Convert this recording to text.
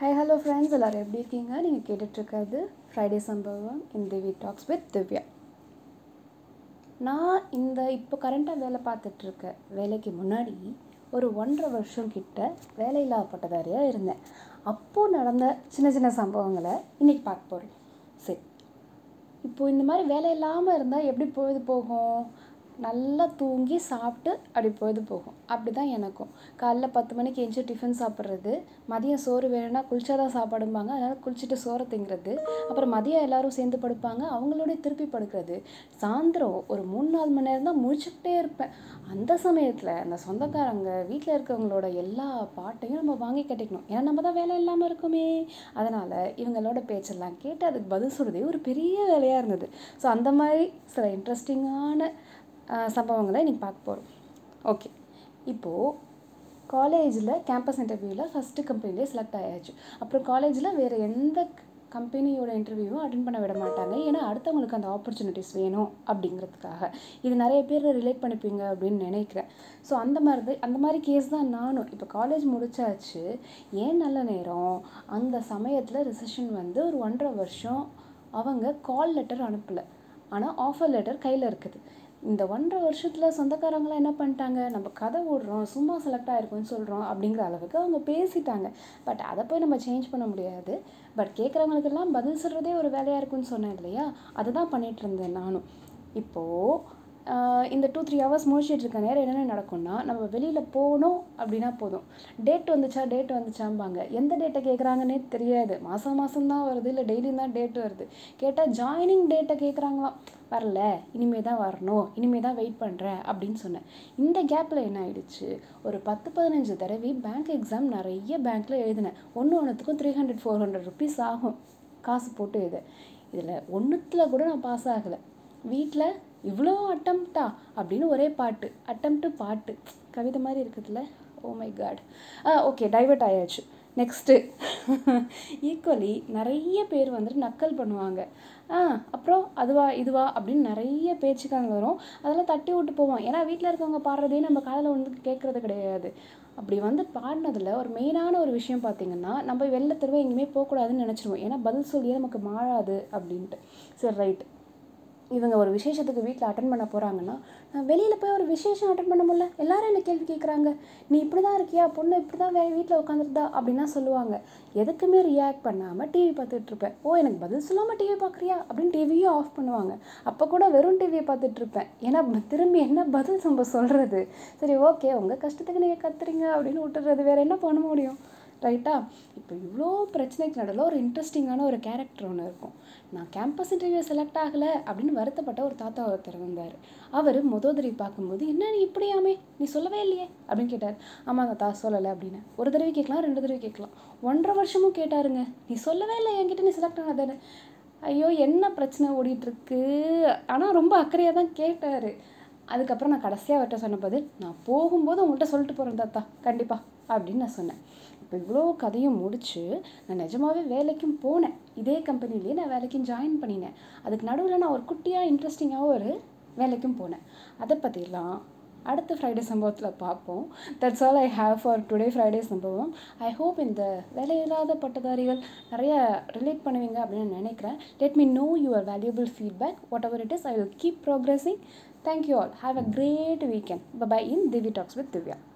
Hi hello friends, எல்லோரும் எப்படி இருக்கீங்க? நீங்கள் கேட்டுட்ருக்கிறது ஃப்ரைடே சம்பவம் இன் திவி டாக்ஸ் வித் திவ்யா. நான் இப்போ கரண்ட்டாக வேலை பார்த்துட்ருக்கேன். வேலைக்கு முன்னாடி ஒரு 1.5 வருஷம் கிட்ட வேலையில்லா பட்டதாரியாக இருந்தேன். அப்போது நடந்த சின்ன சின்ன சம்பவங்களை இன்றைக்கி பார்க்க போகிறேன். சரி, இப்போது இந்த மாதிரி வேலை இல்லாமல் இருந்தால் எப்படி பொழுது போகும்? நல்லா தூங்கி சாப்பிட்டு அப்படி பொழுது போகும். அப்படி தான் எனக்கும். காலைல 10 மணிக்கு எஞ்சி டிஃபன் சாப்பிட்றது, மதியம் சோறு வேணும்னா குளிச்சா தான் சாப்பாடும்பாங்க, அதனால் குளிச்சுட்டு சோறை திங்கிறது, அப்புறம் மதியம் எல்லோரும் சேர்ந்து படுப்பாங்க, அவங்களோடய திருப்பி படுக்கிறது. சாயந்தரம் ஒரு 3-4 மணி நேரம் தான் முழிச்சுக்கிட்டே இருப்பேன். அந்த சமயத்தில் அந்த சொந்தக்காரங்க வீட்டில் இருக்கிறவங்களோட எல்லா பாட்டையும் நம்ம வாங்கி கட்டிக்கணும், ஏன்னா நம்ம தான் வேலை இல்லாமல் இருக்குமே. அதனால் இவங்களோட பேச்செல்லாம் கேட்டு அதுக்கு பதில் சொல்கிறதே ஒரு பெரிய வேலையாக இருந்தது. ஸோ அந்த மாதிரி சில இன்ட்ரெஸ்டிங்கான சம்பவங்களை இன்றைக்கி பார்க்க போகிறோம். ஓகே, இப்போது காலேஜில் கேம்பஸ் இன்டர்வியூவில் ஃபஸ்ட்டு கம்பெனிலே செலக்ட் ஆகியாச்சு. அப்புறம் காலேஜில் வேறு எந்த கம்பெனியோட இன்டர்வியூவும் அட்டென்ட் பண்ண விட மாட்டாங்க, ஏன்னா அடுத்தவங்களுக்கு அந்த ஆப்பர்ச்சுனிட்டிஸ் வேணும் அப்படிங்கிறதுக்காக. இது நிறைய பேர் ரிலேட் பண்ணிப்பீங்க அப்படின்னு நினைக்கிறேன். ஸோ அந்த மாதிரி கேஸ் தான் நானும். இப்போ காலேஜ் முடித்தாச்சு, ஏன் நல்ல நேரம் அந்த சமயத்தில் ரிசெஷன் வந்து ஒரு 1.5 வருஷம் அவங்க கால் லெட்டர் அனுப்பலை, ஆனால் ஆஃபர் லெட்டர் கையில் இருக்குது. இந்த 1.5 வருஷத்தில் சொந்தக்காரங்களாம் என்ன பண்ணிட்டாங்க, நம்ம கதை ஓடுறோம், சும்மா செலக்ட் ஆகிருக்குன்னு சொல்கிறோம் அப்படிங்கிற அளவுக்கு அவங்க பேசிட்டாங்க. பட் அதை போய் நம்ம சேஞ்ச் பண்ண முடியாது. பட் கேட்குறவங்களுக்கெல்லாம் பதில் சொல்கிறதே ஒரு வேலையாக இருக்குன்னு சொன்னேன் இல்லையா, அதை தான் பண்ணிகிட்டு இருந்தேன் நானும். இப்போது இந்த 2-3 ஹவர்ஸ் முடிச்சுட்டு இருக்க நேரம் என்னென்ன நடக்கும்னா, நம்ம வெளியில் போகணும் அப்படின்னா போதும், டேட் வந்துச்சாம்பாங்க. எந்த டேட்டை கேட்குறாங்கன்னே தெரியாது. மாதம் மாதம்தான் வருது, இல்லை டெய்லியும் தான் டேட் வருது. கேட்டால் ஜாயினிங் டேட்டை கேட்குறாங்களாம். வரல, இனிமேல் தான் வரணும், இனிமேல் தான் வெயிட் பண்ணுறேன் அப்படின்னு சொன்னேன். இந்த கேப்பில் என்ன ஆகிடுச்சு, ஒரு 10-15 தடவை பேங்க் எக்ஸாம் நிறைய பேங்க்கில் எழுதினேன். ஒன்றுத்துக்கும் 300-400 ருபீஸ் ஆகும் காசு போட்டு எழுத. இதில் ஒன்றுத்தில் கூட நான் பாஸ் ஆகலை. வீட்டில் இவ்வளோ அட்டம்ப்டா அப்படின்னு ஒரே பாட்டு கவிதை மாதிரி இருக்குதுல்ல, oh my god. Okay, divert ஆயாச்சு. நெக்ஸ்ட்டு ஈக்குவலி நிறைய பேர் வந்துட்டு நக்கல் பண்ணுவாங்க. அப்புறம் இதுவா அப்படின்னு நிறைய பேச்சுக்காங்க வரும். அதெல்லாம் தட்டி விட்டு போவோம், ஏன்னா வீட்டில் இருக்கவங்க பாடுறதே நம்ம காதில் வந்து கேட்குறது கிடையாது. அப்படி வந்து பாடினதில் ஒரு மெயினான ஒரு விஷயம் பார்த்திங்கன்னா, நம்ம வெளில திரும்ப எங்கேயுமே போகக்கூடாதுன்னு நினச்சிடுவோம், ஏன்னா பதில் சொல்லியே நமக்கு மாறாது அப்படின்ட்டு. சரி, ரைட். இவங்க ஒரு விசேஷத்துக்கு வீட்டில் அட்டன் பண்ண போகிறாங்கன்னா, நான் வெளியில் போய் ஒரு விசேஷம் அட்டன் பண்ண முடியல, எல்லாரும் என்னை கேள்வி கேட்குறாங்க, நீ இப்படி தான் இருக்கியா, பொண்ணு இப்படி தான் வேறு வீட்டில் உட்காந்துருந்தா அப்படின்னா சொல்லுவாங்க. எதுக்குமே ரியாக்ட் பண்ணாமல் டிவி பார்த்துட்ருப்பேன். ஓ, எனக்கு பதில் சொல்லாமல் டிவி பார்க்குறியா அப்படின்னு டிவியும் ஆஃப் பண்ணுவாங்க. அப்போ கூட வெறும் டிவியை பார்த்துட்ருப்பேன், ஏன்னா திரும்பி என்ன பதில் நம்ம சொல்கிறது. சரி, ஓகே, உங்கள் கஷ்டத்துக்கு நீங்கள் கத்துறீங்க அப்படின்னு விட்டுறது, வேறு என்ன பண்ண முடியும், ரைட்டா? இப்போ இவ்வளோ பிரச்சனைக்கு நடுவில் ஒரு இன்ட்ரெஸ்டிங்கான ஒரு கேரக்டர் ஒன்று இருக்கும். நான் கேம்பஸ் இன்டர்வியூ செலக்ட் ஆகலை அப்படின்னு வருத்தப்பட்ட ஒரு தாத்தா ஒருத்தர் வந்தார். அவர் முதோதரி பார்க்கும்போது, என்ன நீ இப்படியாமே, நீ சொல்லவே இல்லையே அப்படின்னு கேட்டார். ஆமாம் தாத்தா, சொல்லலை அப்படின்னு. ஒரு தடவை கேட்கலாம், 2 தடவை கேட்கலாம், 1.5 வருஷமும் கேட்டாருங்க. நீ சொல்லவே இல்லை என்கிட்ட, நீ செலக்ட் ஆனதானே. ஐயோ, என்ன பிரச்சனை ஓடிட்டுருக்கு. ஆனால் ரொம்ப அக்கறையாக தான் கேட்டார். அதுக்கப்புறம் நான் கடைசியாக அவர்கிட்ட சொன்னபோது, நான் போகும்போது உங்கள்கிட்ட சொல்லிட்டு போகிறேன் தாத்தா, கண்டிப்பாக அப்படின்னு நான் சொன்னேன். இப்போ இவ்வளோ கதையும் முடித்து நான் நிஜமாகவே வேலைக்கும் போனேன். இதே கம்பெனிலேயே நான் வேலைக்கும் ஜாயின் பண்ணினேன். அதுக்கு நடுவில் நான் ஒரு குட்டியாக இன்ட்ரெஸ்டிங்காகவும் ஒரு வேலைக்கும் போனேன். அதை பற்றிலாம் அடுத்த ஃப்ரைடே சம்பவத்தில் பார்ப்போம். That's all I have for today Friday சம்பவம். ஐ ஹோப் இந்த வேலையில்லாத பட்டதாரிகள் நிறைய ரிலேட் பண்ணுவீங்க அப்படின்னு நினைக்கிறேன். Let me know your valuable feedback, whatever it is. I will keep progressing. Thank you all. Have a great weekend. Bye in Divi talks with Divya.